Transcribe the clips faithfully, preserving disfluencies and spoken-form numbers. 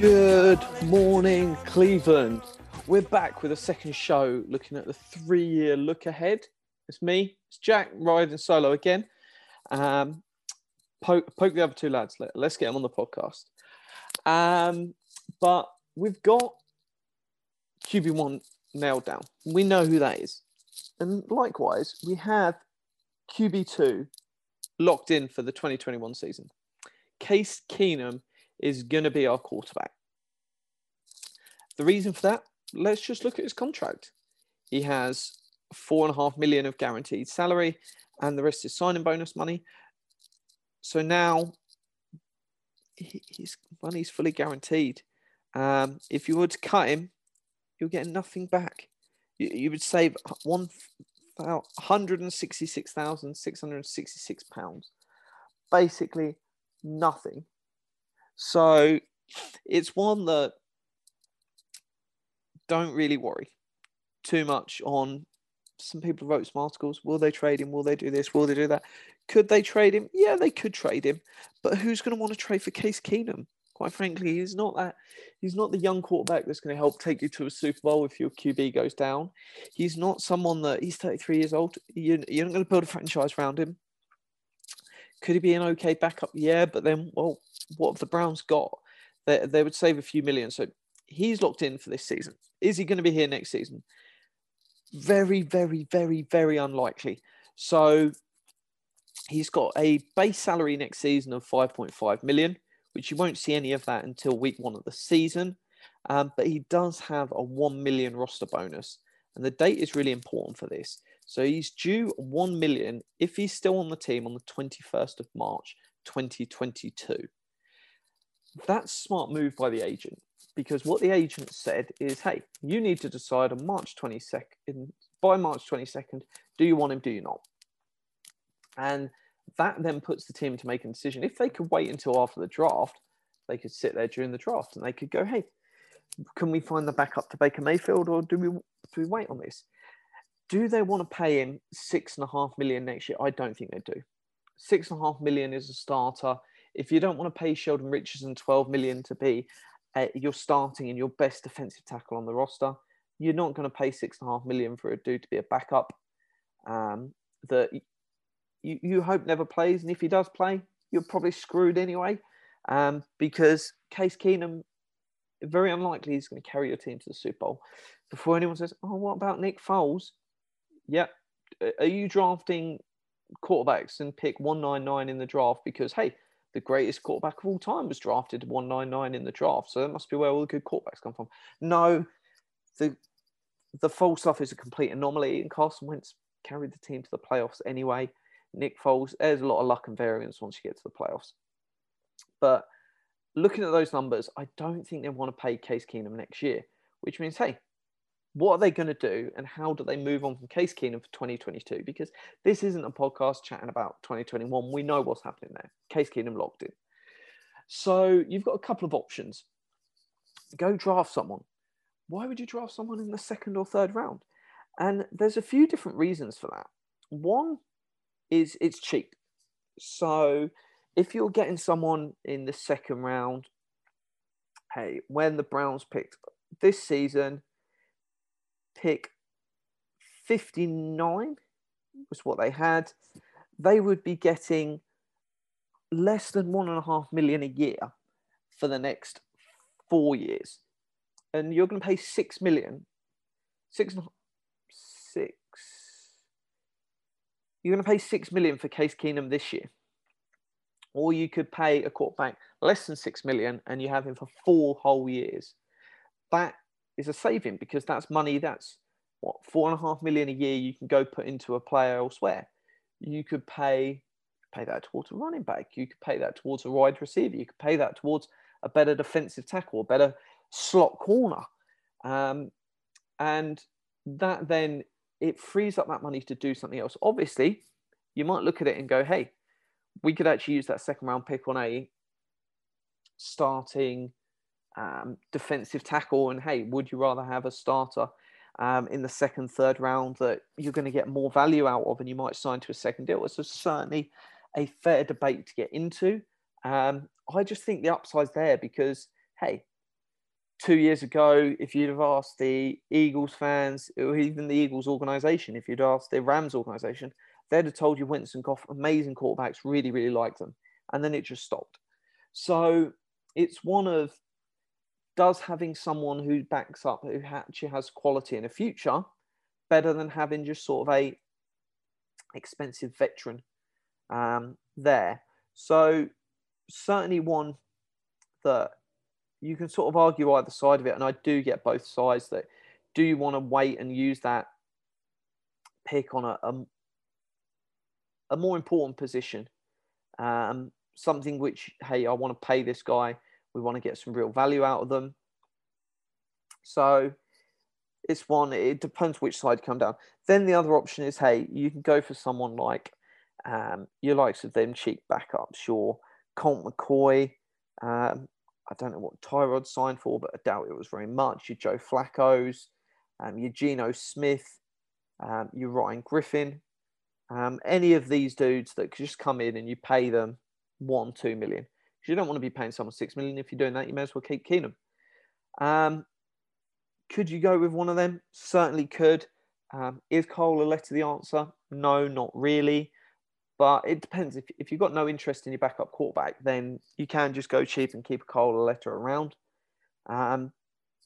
Good morning, Cleveland. We're back with a second show looking at the three-year look ahead. It's me, it's Jack, riding solo again. Um, poke, poke the other two lads. Let, let's get them on the podcast. Um, but we've got Q B one nailed down. We know who that is. And likewise, we have Q B two locked in for the twenty twenty-one season. Case Keenum is going to be our quarterback. The reason for that, let's just look at his contract. He has four and a half million of guaranteed salary and the rest is signing bonus money. So now his money's fully guaranteed. Um, if you were to cut him, you'll get nothing back. You, you would save one, one hundred sixty-six thousand six hundred sixty-six pounds. Basically nothing. So it's one that don't really worry too much on. Some people wrote some articles. Will they trade him? Will they do this? Will they do that? Could they trade him? Yeah, they could trade him. But who's going to want to trade for Case Keenum? Quite frankly, he's not that. He's not the young quarterback that's going to help take you to a Super Bowl if your Q B goes down. He's not someone that, he's thirty-three years old. You're not going to build a franchise around him. Could he be an okay backup? Yeah, but then, well, what have the Browns got? They, they would save a few million. So he's locked in for this season. Is he going to be here next season? Very, very, very, very unlikely. So he's got a base salary next season of five point five million, which you won't see any of that until week one of the season. Um, but he does have a one million roster bonus. And the date is really important for this. So he's due one million if he's still on the team on the twenty-first of March, twenty twenty-two. That's a smart move by the agent, because what the agent said is, hey, you need to decide on March twenty-second, by March twenty-second, do you want him, do you not? And that then puts the team to make a decision. If they could wait until after the draft, they could sit there during the draft and they could go, hey, can we find the backup to Baker Mayfield, or do we do we wait on this? Do they want to pay him six and a half million next year? I don't think they do. Six and a half million is a starter. If you don't want to pay Sheldon Richardson twelve million to be uh, your starting and your best defensive tackle on the roster, you're not going to pay six and a half million for a dude to be a backup um, that you, you hope never plays. And if he does play, you're probably screwed anyway, um, because Case Keenum, very unlikely he's going to carry your team to the Super Bowl. Before anyone says, oh, what about Nick Foles? Yep. Are you drafting quarterbacks and pick one ninety-nine in the draft because, hey, the greatest quarterback of all time was drafted one ninety-nine in the draft, so that must be where all the good quarterbacks come from? No, the the Foles stuff is a complete anomaly, and Carson Wentz carried the team to the playoffs anyway. Nick Foles, there's a lot of luck and variance once you get to the playoffs. But looking at those numbers, I don't think they want to pay Case Keenum next year, which means, hey, what are they going to do and how do they move on from Case Keenum for twenty twenty-two? Because this isn't a podcast chatting about twenty twenty-one. We know what's happening there. Case Keenum locked in. So you've got a couple of options. Go draft someone. Why would you draft someone in the second or third round? And there's a few different reasons for that. One is it's cheap. So if you're getting someone in the second round, hey, when the Browns picked this season, pick fifty-nine was what they had, they would be getting less than one and a half million a year for the next four years. And you're going to pay six million, six, six, you're going to pay six million for Case Keenum this year. Or you could pay a quarterback less than six million and you have him for four whole years. That is a saving, because that's money that's what four and a half million a year you can go put into a player elsewhere. You could pay pay that towards a running back. You could pay that towards a wide receiver. You could pay that towards a better defensive tackle, a better slot corner. Um, and that then, it frees up that money to do something else. Obviously, you might look at it and go, hey, we could actually use that second round pick on a starting um, defensive tackle. And hey, would you rather have a starter um, in the second, third round that you're going to get more value out of and you might sign to a second deal? It's certainly a fair debate to get into. Um, I just think the upside's there because, hey, two years ago, if you'd have asked the Eagles fans, or even the Eagles organization, if you'd asked the Rams organization, they'd have told you Wentz and Goff, amazing quarterbacks, really, really like them. And then it just stopped. So it's one of, does having someone who backs up, who actually has quality in the future, better than having just sort of a expensive veteran um, there. So certainly one that you can sort of argue either side of it. And I do get both sides that do you want to wait and use that pick on a, a, a more important position? Um, something which, hey, I want to pay this guy. We want to get some real value out of them. So it's one, it depends which side you come down. Then the other option is, hey, you can go for someone like um, your likes of them cheap backups, your Colt McCoy, um, I don't know what Tyrod signed for, but I doubt it was very much. Your Joe Flacco's, um, your Geno Smith, um, your Ryan Griffin, um, any of these dudes that could just come in and you pay them one, two million. Because you don't want to be paying someone six million. If you're doing that, you may as well keep Keenum. Um, could you go with one of them? Certainly could. Um, is Cole Oletta the answer? No, not really. But it depends. If, if you've got no interest in your backup quarterback, then you can just go cheap and keep a Cole Oletta around. Um,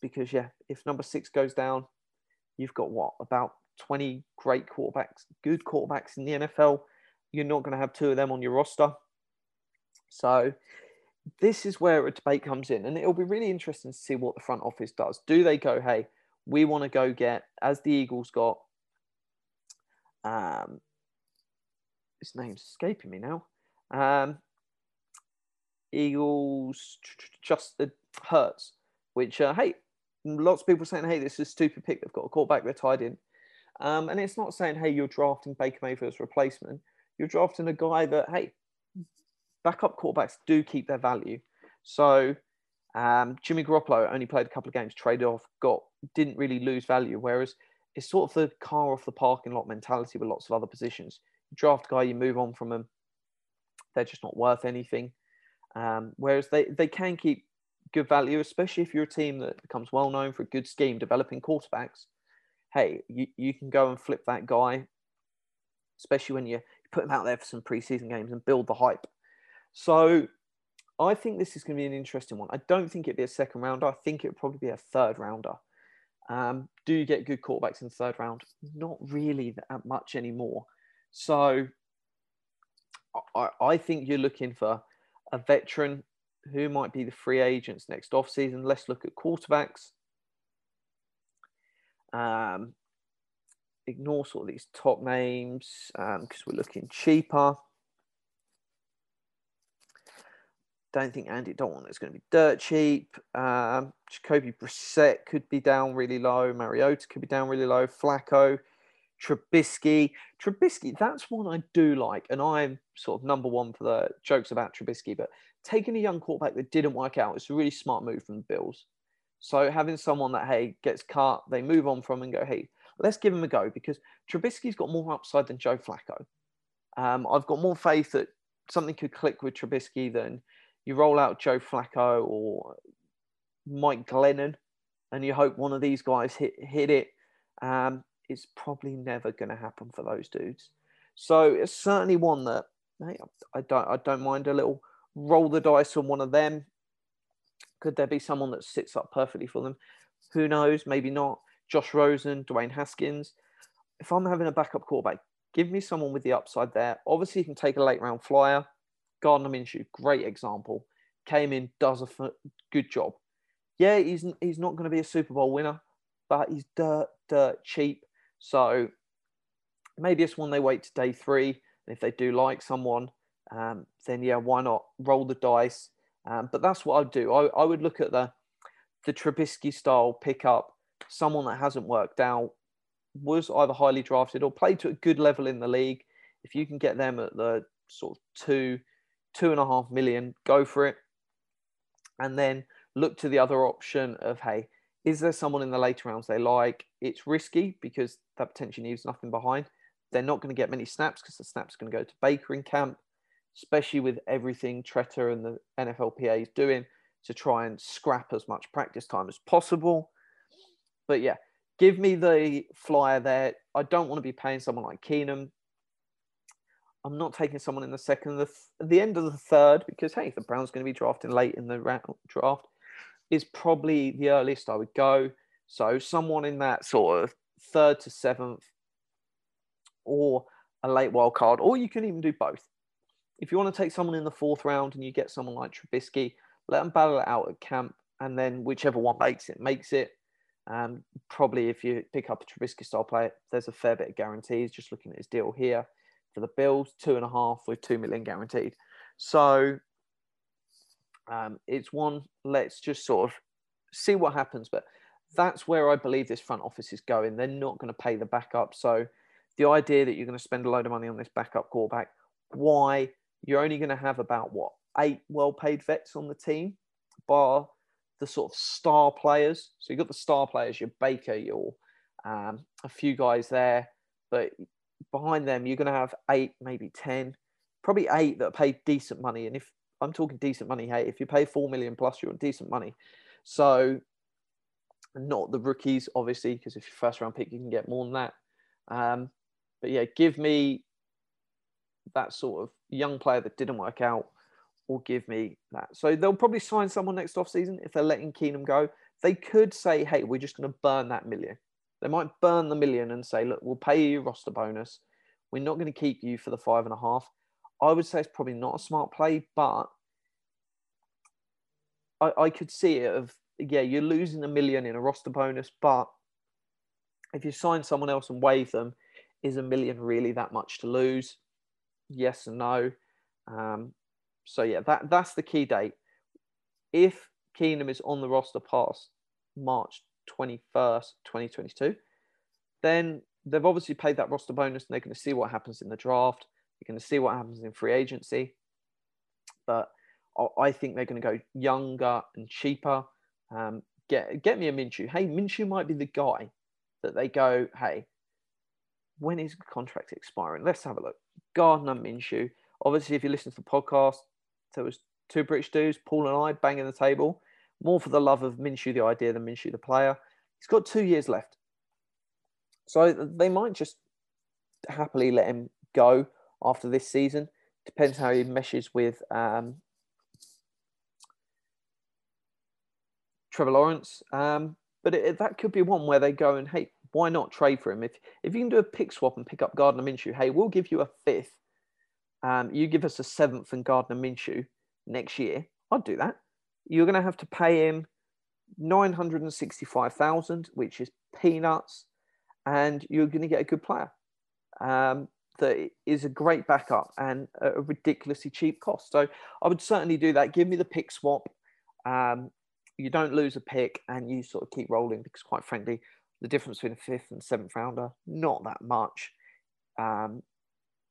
because, yeah, if number six goes down, you've got, what, about twenty great quarterbacks, good quarterbacks in the N F L. You're not going to have two of them on your roster. So this is where a debate comes in. And it'll be really interesting to see what the front office does. Do they go, hey, we want to go get, as the Eagles got, um, his name's escaping me now. Um, Eagles, just the Hurts, which, uh, hey, lots of people saying, hey, this is a stupid pick. They've got a quarterback, they're tied in. Um, and it's not saying, hey, you're drafting Baker Mayfield's replacement. You're drafting a guy that, hey, backup quarterbacks do keep their value. So um, Jimmy Garoppolo only played a couple of games, traded off, got, didn't really lose value. Whereas it's sort of the car off the parking lot mentality with lots of other positions. Draft guy, you move on from them, they're just not worth anything. Um, whereas they, they can keep good value, especially if you're a team that becomes well known for a good scheme, developing quarterbacks. Hey, you, you can go and flip that guy, especially when you put him out there for some preseason games and build the hype. So I think this is going to be an interesting one. I don't think it'd be a second rounder. I think it'd probably be a third rounder. Um, do you get good quarterbacks in the third round? Not really that much anymore. So I, I think you're looking for a veteran who might be the free agents next offseason. Let's look at quarterbacks. Um, ignore sort of these top names because um, we're looking cheaper. Don't think Andy Dalton is going to be dirt cheap. Um, Jacoby Brissett could be down really low. Mariota could be down really low. Flacco. Trubisky, Trubisky, that's one I do like. And I'm sort of number one for the jokes about Trubisky, but taking a young quarterback that didn't work out, it's a really smart move from the Bills. So having someone that, hey, gets cut, they move on from and go, hey, let's give him a go because Trubisky's got more upside than Joe Flacco. Um, I've got more faith that something could click with Trubisky than you roll out Joe Flacco or Mike Glennon and you hope one of these guys hit, hit it. Um, It's probably never going to happen for those dudes. So it's certainly one that hey, I don't I don't mind a little roll the dice on one of them. Could there be someone that sits up perfectly for them? Who knows? Maybe not. Josh Rosen, Dwayne Haskins. If I'm having a backup quarterback, give me someone with the upside there. Obviously, you can take a late round flyer. Gardner Minshew, great example. Came in, does a f- good job. Yeah, he's he's not going to be a Super Bowl winner, but he's dirt, dirt cheap. So maybe it's one they wait to day three. And if they do like someone, um, then yeah, why not roll the dice? Um, but that's what I'd do. I, I would look at the the Trubisky style pickup, someone that hasn't worked out, was either highly drafted or played to a good level in the league. If you can get them at the sort of two, two and a half million, go for it. And then look to the other option of, hey, is there someone in the later rounds they like? It's risky because that potentially leaves nothing behind. They're not going to get many snaps because the snaps going to go to Baker in camp, especially with everything Tretter and the N F L P A is doing to try and scrap as much practice time as possible. But yeah, give me the flyer there. I don't want to be paying someone like Keenum. I'm not taking someone in the second, the, th- the end of the third, because, hey, the Browns going to be drafting late in the round, draft is probably the earliest I would go. So someone in that sort of third to seventh or a late wild card, or you can even do both. If you want to take someone in the fourth round and you get someone like Trubisky, let them battle it out at camp, and then whichever one makes it, makes it. Um, probably if you pick up a Trubisky-style player, there's a fair bit of guarantees. Just looking at his deal here. For the Bills, two and a half with two million guaranteed. So um, it's one, let's just sort of see what happens. But that's where I believe this front office is going. They're not going to pay the backup. So the idea that you're going to spend a load of money on this backup quarterback, why? You're only going to have about, what, eight well-paid vets on the team, bar the sort of star players. So you've got the star players, your Baker, your um, a few guys there, but behind them, you're going to have eight, maybe ten, probably eight that are paid decent money. And if I'm talking decent money, hey, if you pay four million plus, you're on decent money. So not the rookies, obviously, because if you're first round pick, you can get more than that. Um, but yeah, give me that sort of young player that didn't work out, or give me that. So they'll probably sign someone next offseason if they're letting Keenum go. They could say, hey, we're just going to burn that million. They might burn the million and say, look, we'll pay you your roster bonus. We're not going to keep you for the five and a half. I would say it's probably not a smart play, but I, I could see it of, yeah, you're losing a million in a roster bonus, but if you sign someone else and waive them, is a million really that much to lose? Yes and no. Um, so, yeah, that that's the key date. If Keenum is on the roster past March twenty-first, twenty twenty-two, then they've obviously paid that roster bonus and they're going to see what happens in the draft. They're going to see what happens in free agency. But I think they're going to go younger and cheaper. Um, get get me a Minshew. Hey, Minshew might be the guy that they go, hey, when is the contract expiring? Let's have a look. Gardner Minshew. Obviously, if you listen to the podcast, there was two British dudes, Paul and I, banging the table. More for the love of Minshew, the idea, than Minshew, the player. He's got two years left. So they might just happily let him go after this season. Depends how he meshes with um, Trevor Lawrence. Um, but it, that could be one where they go and, hey, why not trade for him? If if you can do a pick swap and pick up Gardner Minshew, hey, we'll give you a fifth. Um, you give us a seventh and Gardner Minshew next year. I'd do that. You're going to have to pay him nine hundred sixty-five thousand dollars, which is peanuts, and you're going to get a good player um, that is a great backup and a ridiculously cheap cost. So I would certainly do that. Give me the pick swap. Um, you don't lose a pick, and you sort of keep rolling because, quite frankly, the difference between a fifth and seventh rounder, not that much. Um,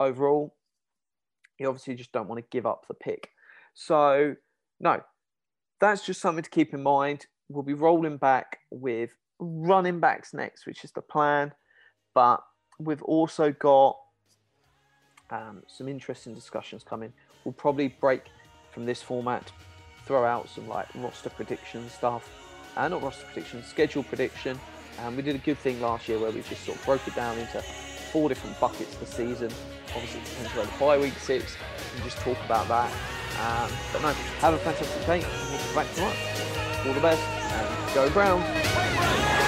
overall, you obviously just don't want to give up the pick. So, no, that's just something to keep in mind. We'll be rolling back with running backs next, which is the plan. But we've also got um, some interesting discussions coming. We'll probably break from this format, throw out some like roster prediction stuff. Uh, not roster prediction, schedule prediction. Um, we did a good thing last year where we just sort of broke it down into four different buckets this season. Obviously, it depends where the bye week sits. We can just talk about that. Um, but no, have a fantastic day. We'll be back tomorrow. All the best, and go Browns.